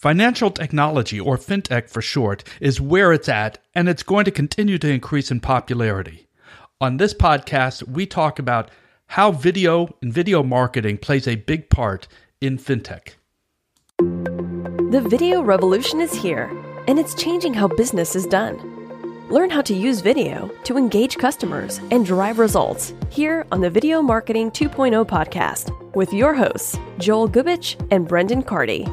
Financial technology, or fintech for short, is where it's at, and it's going to continue to increase in popularity. On this podcast, we talk about how video and video marketing plays a big part in fintech. The video revolution is here, and it's changing how business is done. Learn how to use video to engage customers and drive results here on the Video Marketing 2.0 podcast with your hosts, Joel Gubich and Brendan Cardy.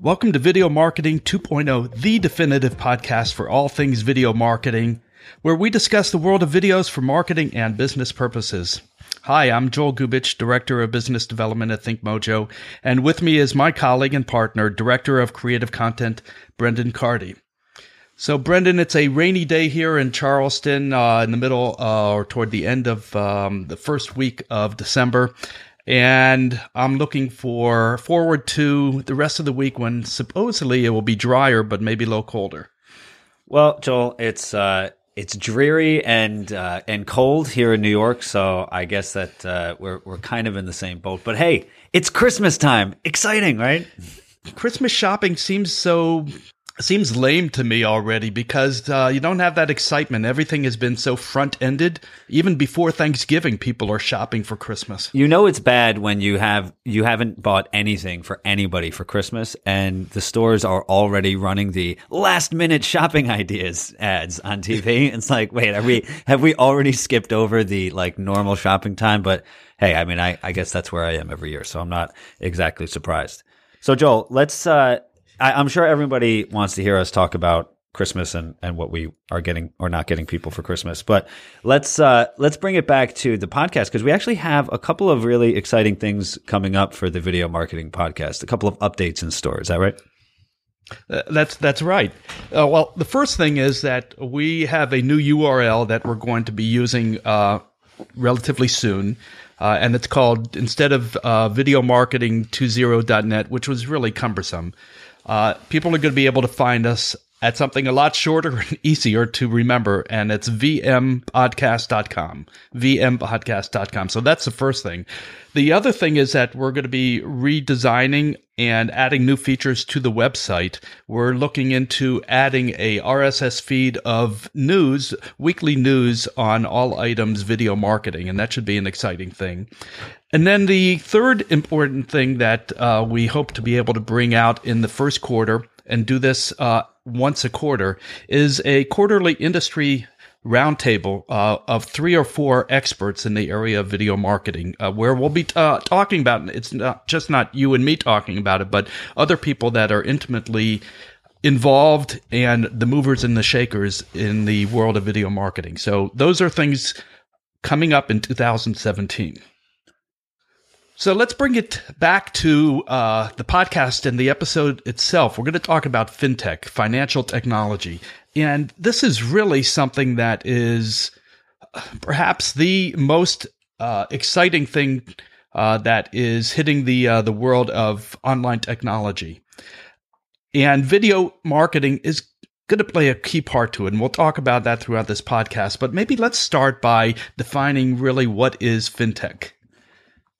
Welcome to Video Marketing 2.0, the definitive podcast for all things video marketing, where we discuss the world of videos for marketing and business purposes. Hi, I'm Joel Gubich, Director of Business Development at ThinkMojo, and with me is my colleague and partner, Director of Creative Content, Brendan Cardy. So, Brendan, it's a rainy day here in Charleston in the middle or toward the end of the first week of December. And I'm looking forward to the rest of the week when supposedly it will be drier, but maybe a little colder. Well, Joel, it's dreary and cold here in New York, so I guess that we're kind of in the same boat. But hey, it's Christmas time. Exciting, right? Christmas shopping seems lame to me already because you don't have that excitement. Everything has been so front-ended. Even before Thanksgiving, people are shopping for Christmas. You know it's bad when you haven't bought anything for anybody for Christmas, and the stores are already running the last-minute shopping ideas ads on TV. It's like, wait, have we already skipped over the like normal shopping time? But hey, I mean, I guess that's where I am every year, so I'm not exactly surprised. So Joel, let's I'm sure everybody wants to hear us talk about Christmas and what we are getting or not getting people for Christmas. But let's bring it back to the podcast because we actually have a couple of really exciting things coming up for the Video Marketing Podcast, a couple of updates in store. Is that right? That's right. Well, the first thing is that we have a new URL that we're going to be using relatively soon. And it's called, instead of videomarketing20.net, which was really cumbersome, people are going to be able to find us at something a lot shorter and easier to remember, and it's vmpodcast.com, vmpodcast.com. So that's the first thing. The other thing is that we're going to be redesigning and adding new features to the website. We're looking into adding a RSS feed of news, weekly news on all items video marketing, and that should be an exciting thing. And then the third important thing that we hope to be able to bring out in the first quarter and do this once a quarter, is a quarterly industry roundtable of 3 or 4 experts in the area of video marketing, where we'll be talking about it. It's not you and me talking about it, but other people that are intimately involved and the movers and the shakers in the world of video marketing. So those are things coming up in 2017. So let's bring it back to the podcast and the episode itself. We're going to talk about fintech, financial technology. And this is really something that is perhaps the most exciting thing that is hitting the world of online technology. And video marketing is going to play a key part to it, and we'll talk about that throughout this podcast. But maybe let's start by defining really what is fintech.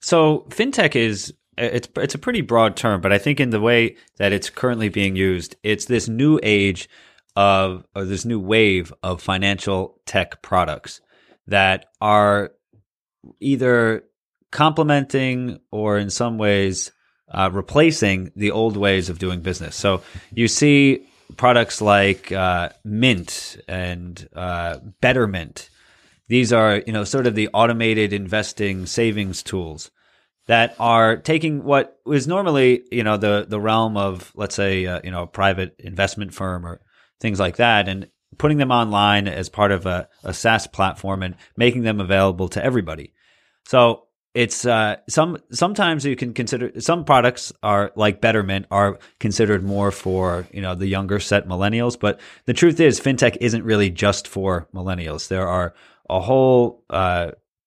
So fintech it's a pretty broad term, but I think in the way that it's currently being used, it's this new age of, or this new wave of financial tech products that are either complementing or in some ways replacing the old ways of doing business. So you see products like Mint and Betterment. These are, sort of the automated investing savings tools that are taking what was normally, the realm of, let's say, a private investment firm or things like that, and putting them online as part of a SaaS platform and making them available to everybody. So it's sometimes you can consider some products are like Betterment are considered more for the younger set millennials, but the truth is fintech isn't really just for millennials. There are a whole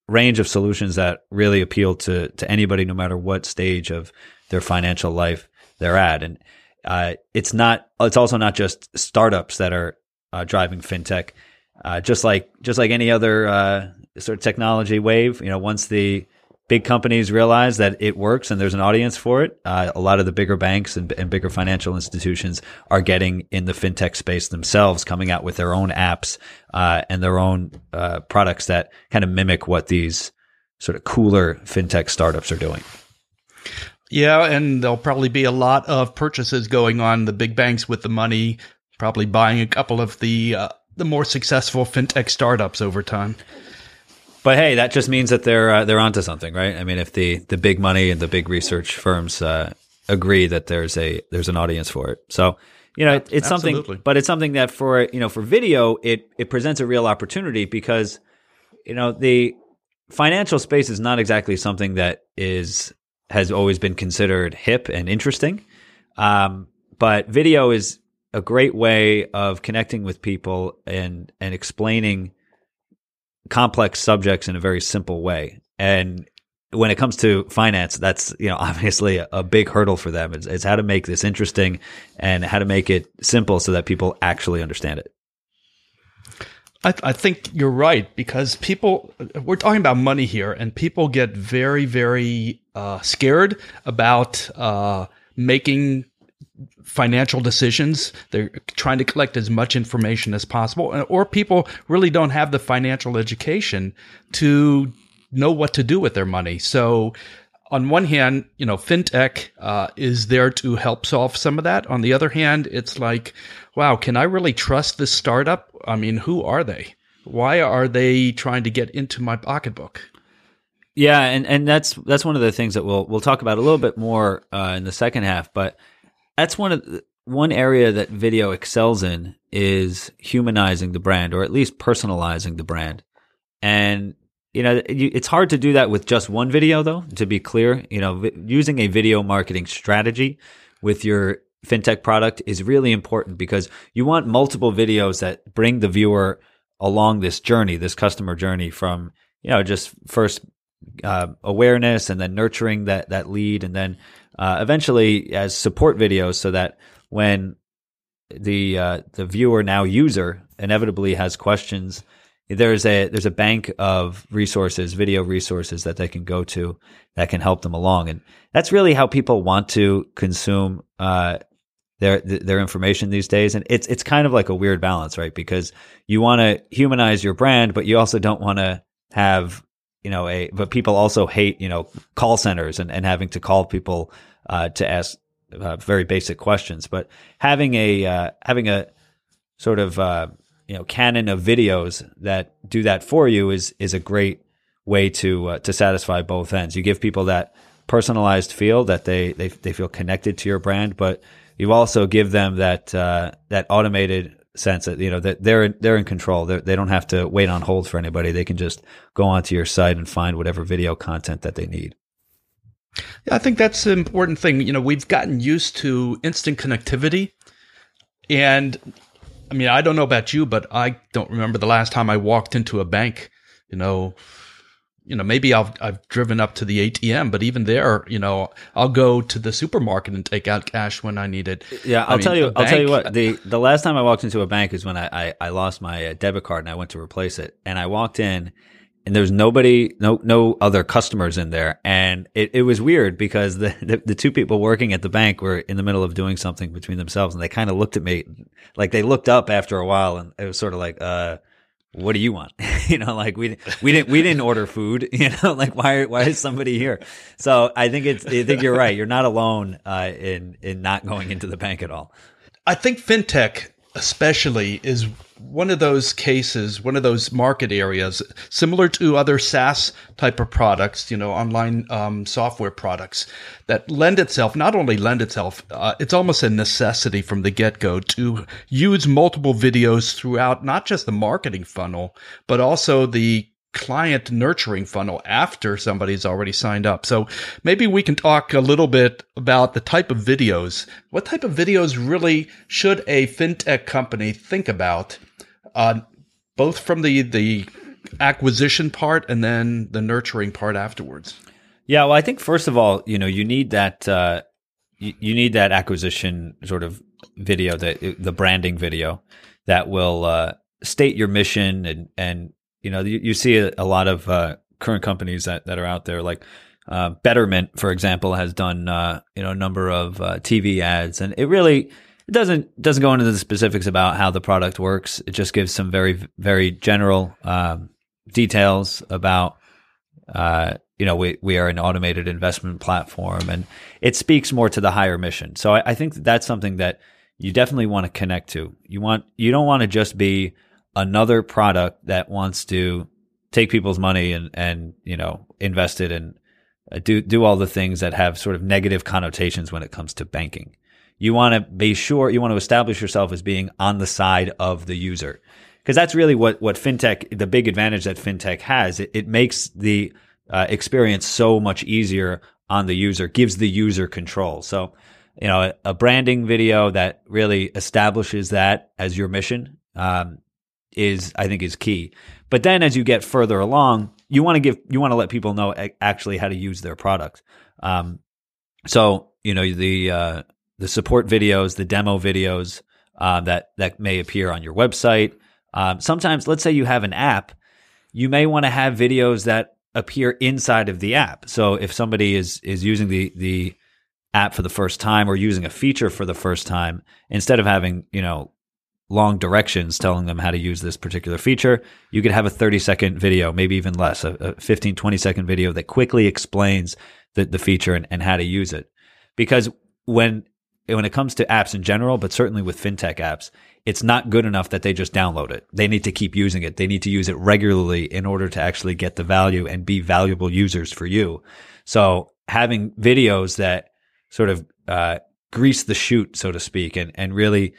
range of solutions that really appeal to anybody, no matter what stage of their financial life they're at. And it's also not just startups that are driving fintech. Just like any other this sort of technology wave, you know, once the big companies realize that it works and there's an audience for it, a lot of the bigger banks and bigger financial institutions are getting in the fintech space themselves, coming out with their own apps and their own products that kind of mimic what these sort of cooler fintech startups are doing. Yeah, and there'll probably be a lot of purchases going on, the big banks with the money, probably buying a couple of the more successful fintech startups over time. But hey, that just means that they're onto something, right? I mean, if the big money and the big research firms agree that there's an audience for it, so you know it's absolutely something. But it's something that for for video, it presents a real opportunity because the financial space is not exactly something that has always been considered hip and interesting, but video is a great way of connecting with people and explaining complex subjects in a very simple way. And when it comes to finance, that's obviously a big hurdle for them. It's how to make this interesting and how to make it simple so that people actually understand it. I think you're right, because we're talking about money here, and people get very, very scared about making financial decisions. They're trying to collect as much information as possible, or people really don't have the financial education to know what to do with their money. So on one hand, fintech is there to help solve some of that. On the other hand, it's like, wow, can I really trust this startup? I mean, who are they? Why are they trying to get into my pocketbook? Yeah, and that's one of the things that we'll talk about a little bit more in the second half, but that's one area that video excels in is humanizing the brand, or at least personalizing the brand. And it's hard to do that with just one video, though. To be clear, using a video marketing strategy with your fintech product is really important because you want multiple videos that bring the viewer along this journey, this customer journey from just first awareness and then nurturing that lead, and then eventually as support videos, so that when the viewer, now user, inevitably has questions, there's a bank of resources, video resources that they can go to that can help them along. And that's really how people want to consume their information these days. And it's kind of like a weird balance, right? Because you want to humanize your brand, but you also don't want to have but people also hate, call centers and having to call people to ask very basic questions. But having a sort of canon of videos that do that for you is a great way to satisfy both ends. You give people that personalized feel that they feel connected to your brand, but you also give them that automated sense that that they're in control. They don't have to wait on hold for anybody. They can just go onto your site and find whatever video content that they need. Yeah, I think that's an important thing. We've gotten used to instant connectivity, and I mean, I don't know about you, but I don't remember the last time I walked into a bank. Maybe I've driven up to the ATM, but even there, I'll go to the supermarket and take out cash when I need it. Yeah, I'll tell you what. The last time I walked into a bank is when I lost my debit card and I went to replace it. And I walked in, and there's nobody, no other customers in there, and it was weird because the two people working at the bank were in the middle of doing something between themselves, and they kind of looked at me, like they looked up after a while, and it was sort of like, what do you want? We didn't order food, why is somebody here? So I think you're right. You're not alone in not going into the bank at all. I think fintech especially is one of those cases, one of those market areas, similar to other SaaS type of products, online software products that not only lend itself, it's almost a necessity from the get-go to use multiple videos throughout, not just the marketing funnel, but also the client nurturing funnel after somebody's already signed up. So maybe we can talk a little bit about the type of videos. What type of videos really should a fintech company think about, both from the acquisition part and then the nurturing part afterwards? Yeah, well, I think first of all, you need that you need that acquisition sort of video, the branding video that will state your mission and You know, you see a lot of current companies that are out there, like Betterment, for example, has done a number of TV ads, and it really doesn't go into the specifics about how the product works. It just gives some very, very general details about we are an automated investment platform, and it speaks more to the higher mission. So I think that's something that you definitely want to connect to. You don't want to just be another product that wants to take people's money and invest it and do all the things that have sort of negative connotations when it comes to banking. You want to be sure, you want to establish yourself as being on the side of the user, because that's really what fintech, the big advantage that fintech has. It makes the experience so much easier on the user, gives the user control. So, a branding video that really establishes that as your mission is key. But then as you get further along, you want to let people know actually how to use their product. The support videos, the demo videos that may appear on your website. Sometimes, let's say you have an app, you may want to have videos that appear inside of the app. So if somebody is using the app for the first time or using a feature for the first time, instead of having, long directions telling them how to use this particular feature, you could have a 30-second video, maybe even less, a 15, 20-second video that quickly explains the feature and how to use it. Because when it comes to apps in general, but certainly with fintech apps, it's not good enough that they just download it. They need to keep using it. They need to use it regularly in order to actually get the value and be valuable users for you. So having videos that sort of grease the chute, so to speak, and really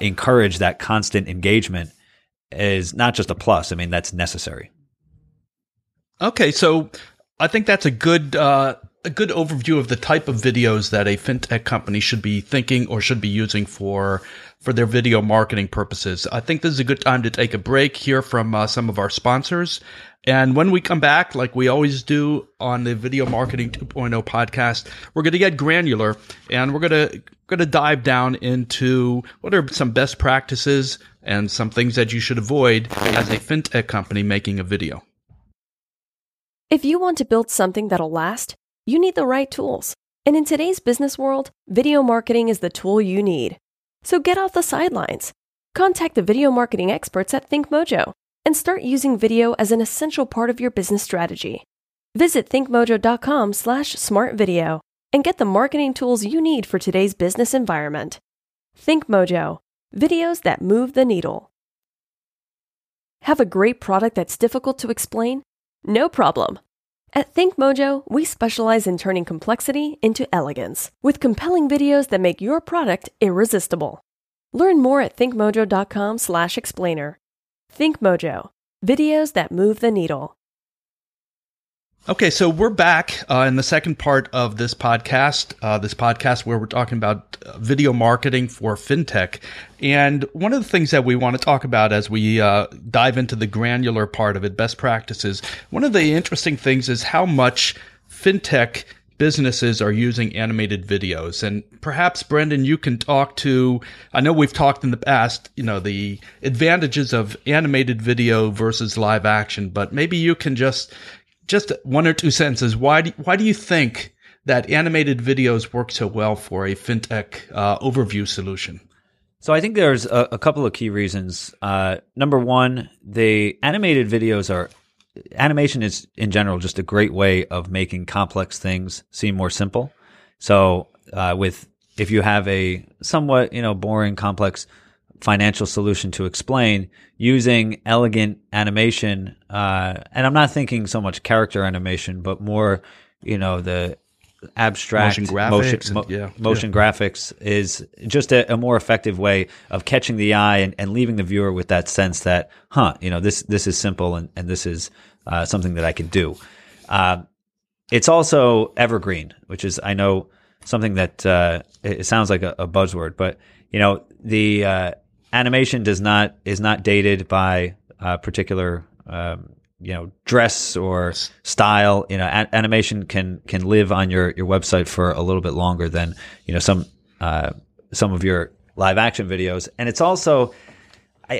encourage that constant engagement is not just a plus. I mean, that's necessary. Okay, so I think that's a good overview of the type of videos that a fintech company should be thinking or should be using for their video marketing purposes. I think this is a good time to take a break, hear from some of our sponsors. And when we come back, like we always do on the Video Marketing 2.0 podcast, we're going to get granular and we're going to dive down into what are some best practices and some things that you should avoid as a fintech company making a video. If you want to build something that'll last, you need the right tools. And in today's business world, video marketing is the tool you need. So get off the sidelines. Contact the video marketing experts at ThinkMojo and start using video as an essential part of your business strategy. Visit thinkmojo.com/smartvideo and get the marketing tools you need for today's business environment. ThinkMojo, videos that move the needle. Have a great product that's difficult to explain? No problem. At ThinkMojo, we specialize in turning complexity into elegance with compelling videos that make your product irresistible. Learn more at thinkmojo.com/explainer. ThinkMojo, videos that move the needle. Okay, so we're back in the second part of this podcast where we're talking about video marketing for fintech. And one of the things that we want to talk about as we dive into the granular part of it, best practices, one of the interesting things is how much fintech businesses are using animated videos. And perhaps, Brendan, you can talk to, I know we've talked in the past, the advantages of animated video versus live action, but maybe you can just one or two sentences. Why do you think that animated videos work so well for a fintech overview solution? So I think there's a couple of key reasons. Number one, the animation is in general just a great way of making complex things seem more simple. So if you have a somewhat boring, complex financial solution to explain, using elegant animation, and I'm not thinking so much character animation, but more, the abstract motion graphics is just a more effective way of catching the eye and leaving the viewer with that sense that, this is simple and this is something that I can do. It's also evergreen, which is, I know, something that it sounds like a buzzword, but the animation is not dated by a particular, dress or style. Animation can live on your website for a little bit longer than, some of your live action videos. And it's also,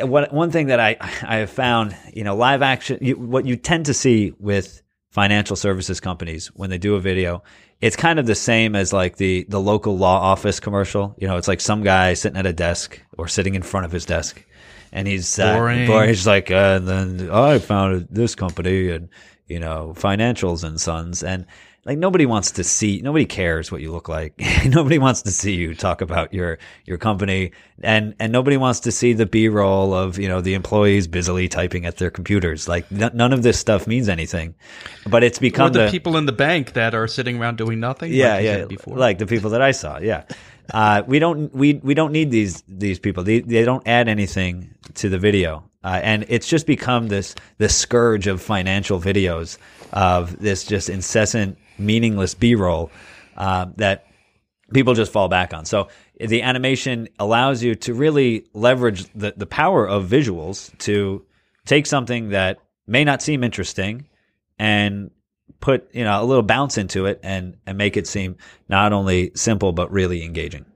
One thing that I have found, live action, what you tend to see with financial services companies when they do a video, it's kind of the same as like the local law office commercial. It's like some guy sitting at a desk or sitting in front of his desk, and he's boring. He's like, and then I founded this company and Financials and Sons, and like nobody cares what you look like. Nobody wants to see you talk about your company, and nobody wants to see the B-roll of, the employees busily typing at their computers. Like none of this stuff means anything, but it's become the people in the bank that are sitting around doing nothing. Yeah. Like before. Like the people that I saw. Yeah. We don't need these people. They don't add anything to the video. And it's just become this scourge of financial videos, of this just incessant, meaningless B-roll that people just fall back on. So the animation allows you to really leverage the power of visuals to take something that may not seem interesting and put a little bounce into it and make it seem not only simple but really engaging.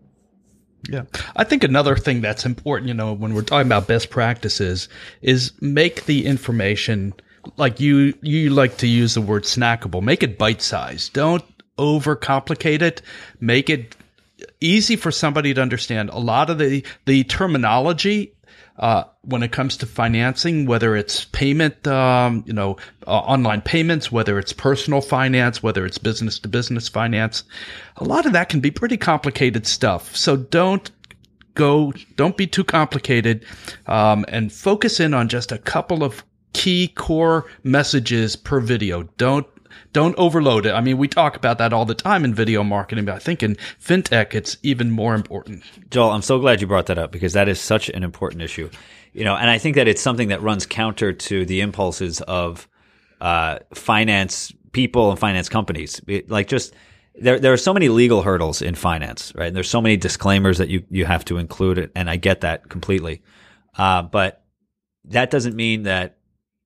Yeah. I think another thing that's important, when we're talking about best practices, is make the information, like you like to use the word snackable, make it bite-sized. Don't overcomplicate it. Make it easy for somebody to understand. A lot of the terminology, when it comes to financing, whether it's payment, online payments, whether it's personal finance, whether it's business to business finance, a lot of that can be pretty complicated stuff. So don't be too complicated, and focus in on just a couple of key core messages per video. Don't overload it. I mean, we talk about that all the time in video marketing, but I think in fintech, it's even more important. Joel, I'm so glad you brought that up, because that is such an important issue. And I think that it's something that runs counter to the impulses of finance people and finance companies. There are so many legal hurdles in finance, right? And there's so many disclaimers that you have to include, and I get that completely. But that doesn't mean that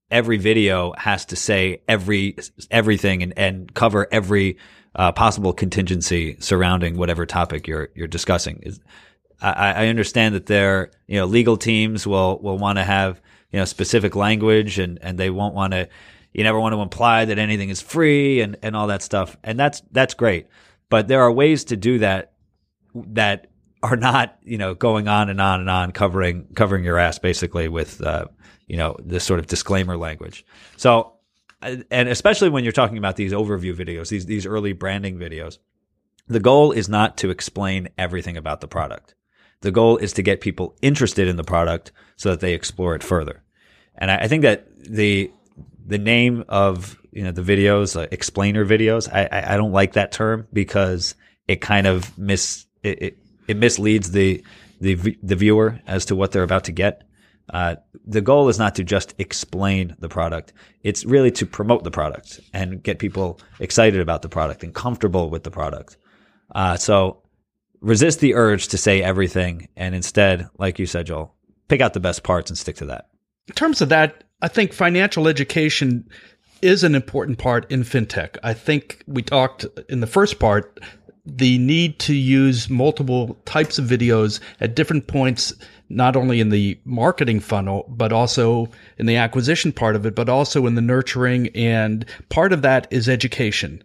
every video has to say everything and cover every possible contingency surrounding whatever topic you're discussing. I understand that their legal teams will want to have specific language, and they won't want to. You never want to imply that anything is free and all that stuff, and that's great. But there are ways to do that are not going on and on and on, covering your ass basically with this sort of disclaimer language. So, and especially when you're talking about these overview videos, these early branding videos, the goal is not to explain everything about the product. The goal is to get people interested in the product so that they explore it further. And I think that the name of the videos, explainer videos, I don't like that term, because it kind of it misleads the viewer as to what they're about to get. The goal is not to just explain the product. It's really to promote the product and get people excited about the product and comfortable with the product. So resist the urge to say everything, and instead, like you said, Joel, pick out the best parts and stick to that. In terms of that, I think financial education is an important part in fintech. I think we talked in the first part, the need to use multiple types of videos at different points, not only in the marketing funnel, but also in the acquisition part of it, but also in the nurturing. And part of that is education.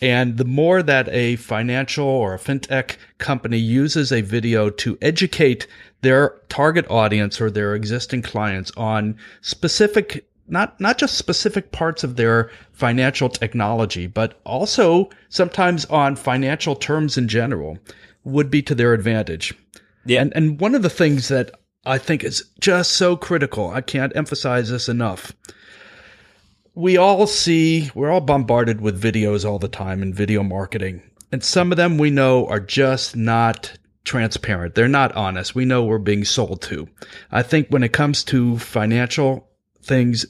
And the more that a financial or a fintech company uses a video to educate their target audience or their existing clients on specific, not just specific parts of their financial technology, but also sometimes on financial terms in general, would be to their advantage. Yeah. And one of the things that I think is just so critical, I can't emphasize this enough. We're all bombarded with videos all the time in video marketing. And some of them we know are just not transparent. They're not honest. We know we're being sold to. I think when it comes to financial things,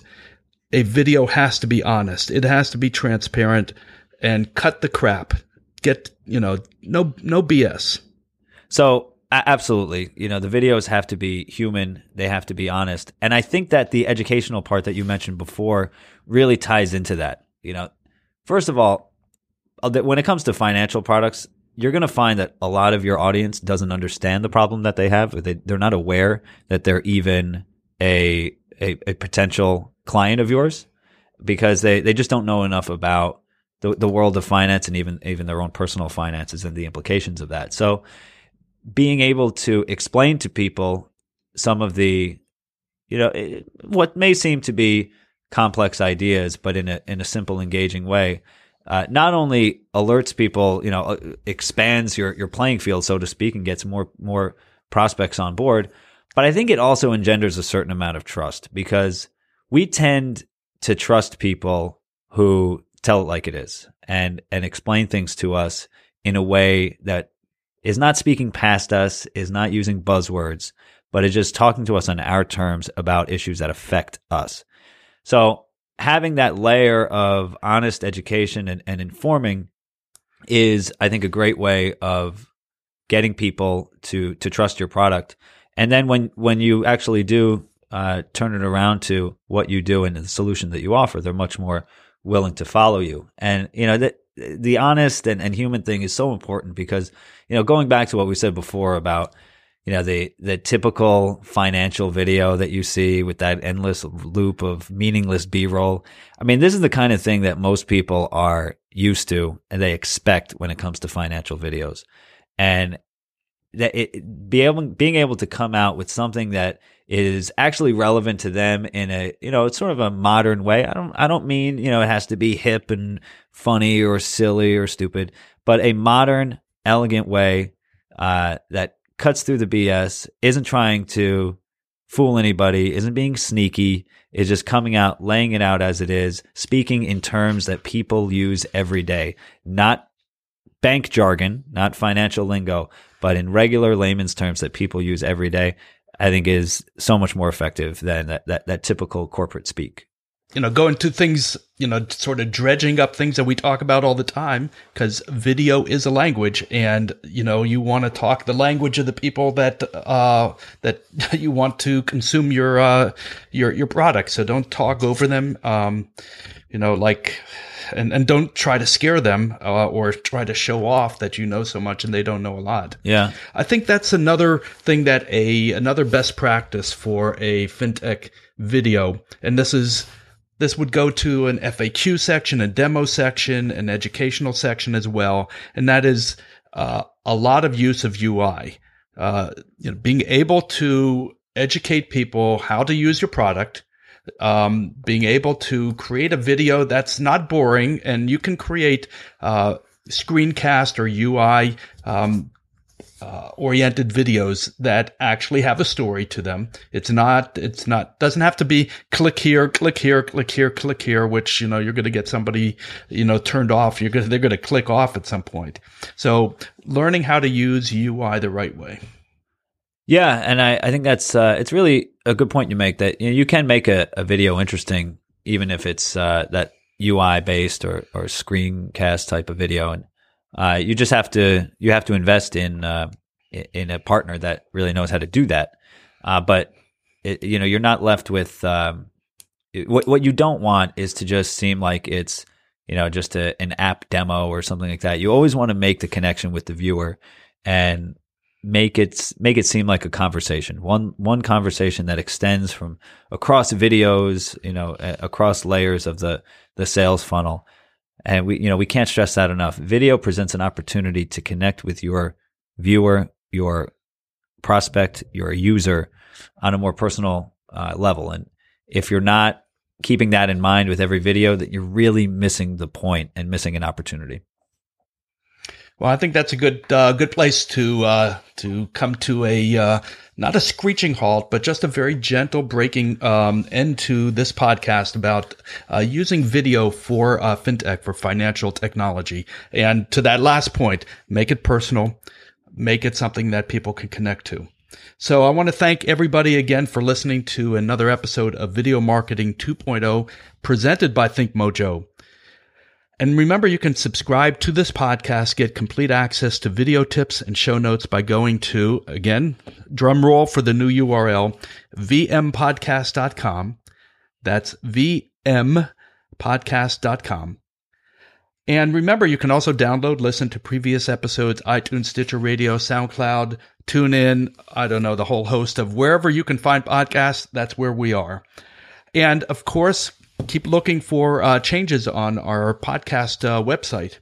a video has to be honest. It has to be transparent and cut the crap. Get, no BS. So absolutely, the videos have to be human. They have to be honest. And I think that the educational part that you mentioned before really ties into that. First of all, when it comes to financial products, you're going to find that a lot of your audience doesn't understand the problem that they have. They're not aware that they're even a potential client of yours, because they just don't know enough about the world of finance and even their own personal finances and the implications of that. So being able to explain to people some of the, you know, what may seem to be complex ideas, but in a simple, engaging way, not only alerts people, you know, expands your playing field, so to speak, and gets more prospects on board, but I think it also engenders a certain amount of trust, because we tend to trust people who tell it like it is and explain things to us in a way that is not speaking past us, is not using buzzwords, but is just talking to us on our terms about issues that affect us. So having that layer of honest education and informing is, I think, a great way of getting people to trust your product. And then when you actually do turn it around to what you do and the solution that you offer, they're much more willing to follow you. And, you know, the honest and human thing is so important, because, you know, going back to what we said before about, you know, the typical financial video that you see with that endless loop of meaningless B-roll. I mean, this is the kind of thing that most people are used to and they expect when it comes to financial videos. And that being able to come out with something that is actually relevant to them in a, you know, it's sort of a modern way. I don't mean, you know, it has to be hip and funny or silly or stupid, but a modern, elegant way that cuts through the BS, isn't trying to fool anybody, isn't being sneaky, is just coming out, laying it out as it is, speaking in terms that people use every day, not bank jargon, not financial lingo, but in regular layman's terms that people use every day, I think is so much more effective than that typical corporate speak. You know, going to things, you know, sort of dredging up things that we talk about all the time, because video is a language, and, you know, you want to talk the language of the people that you want to consume your product. So don't talk over them, you know, like, and don't try to scare them or try to show off that you know so much and they don't know a lot. Yeah. I think that's another thing that another best practice for a fintech video, and this would go to an FAQ section, a demo section, an educational section as well. And that is a lot of use of UI. You know, being able to educate people how to use your product, being able to create a video that's not boring, and you can create screencast or UI oriented videos that actually have a story to them. It's not doesn't have to be click here, click here, click here, click here, which, you know, you're going to get somebody, you know, turned off. They're going to click off at some point. So learning how to use UI the right way. Yeah. And I think that's, it's really a good point you make, that, you know, you can make a video interesting, even if it's, that UI based or screencast type of video. And, you just have to invest in a partner that really knows how to do that. But it, you know, you're not left with, what you don't want is to just seem like it's, you know, just an app demo or something like that. You always want to make the connection with the viewer and make it seem like a conversation. One conversation that extends from across videos, you know, across layers of the sales funnel. And we can't stress that enough. Video presents an opportunity to connect with your viewer, your prospect, your user on a more personal level. And if you're not keeping that in mind with every video, that you're really missing the point and missing an opportunity. Well, I think that's a good place to come to a not a screeching halt, but just a very gentle breaking end to this podcast about using video for fintech, for financial technology. And to that last point, make it personal, make it something that people can connect to. So I want to thank everybody again for listening to another episode of Video Marketing 2.0 presented by ThinkMojo. And remember, you can subscribe to this podcast, get complete access to video tips and show notes by going to, again, drum roll for the new URL, vmpodcast.com. That's vmpodcast.com. And remember, you can also download, listen to previous episodes, iTunes, Stitcher Radio, SoundCloud, tune in, I don't know, the whole host of wherever you can find podcasts, that's where we are. And of course, keep looking for changes on our podcast website.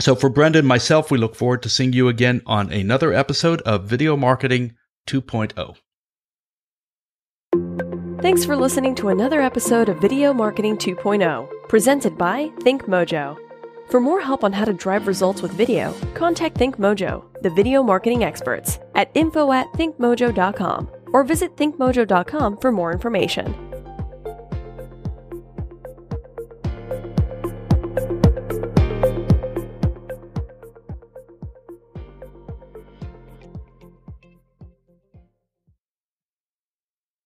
So for Brendan and myself, we look forward to seeing you again on another episode of Video Marketing 2.0. Thanks for listening to another episode of Video Marketing 2.0, presented by ThinkMojo. For more help on how to drive results with video, contact ThinkMojo, the video marketing experts, at info@thinkmojo.com or visit thinkmojo.com for more information.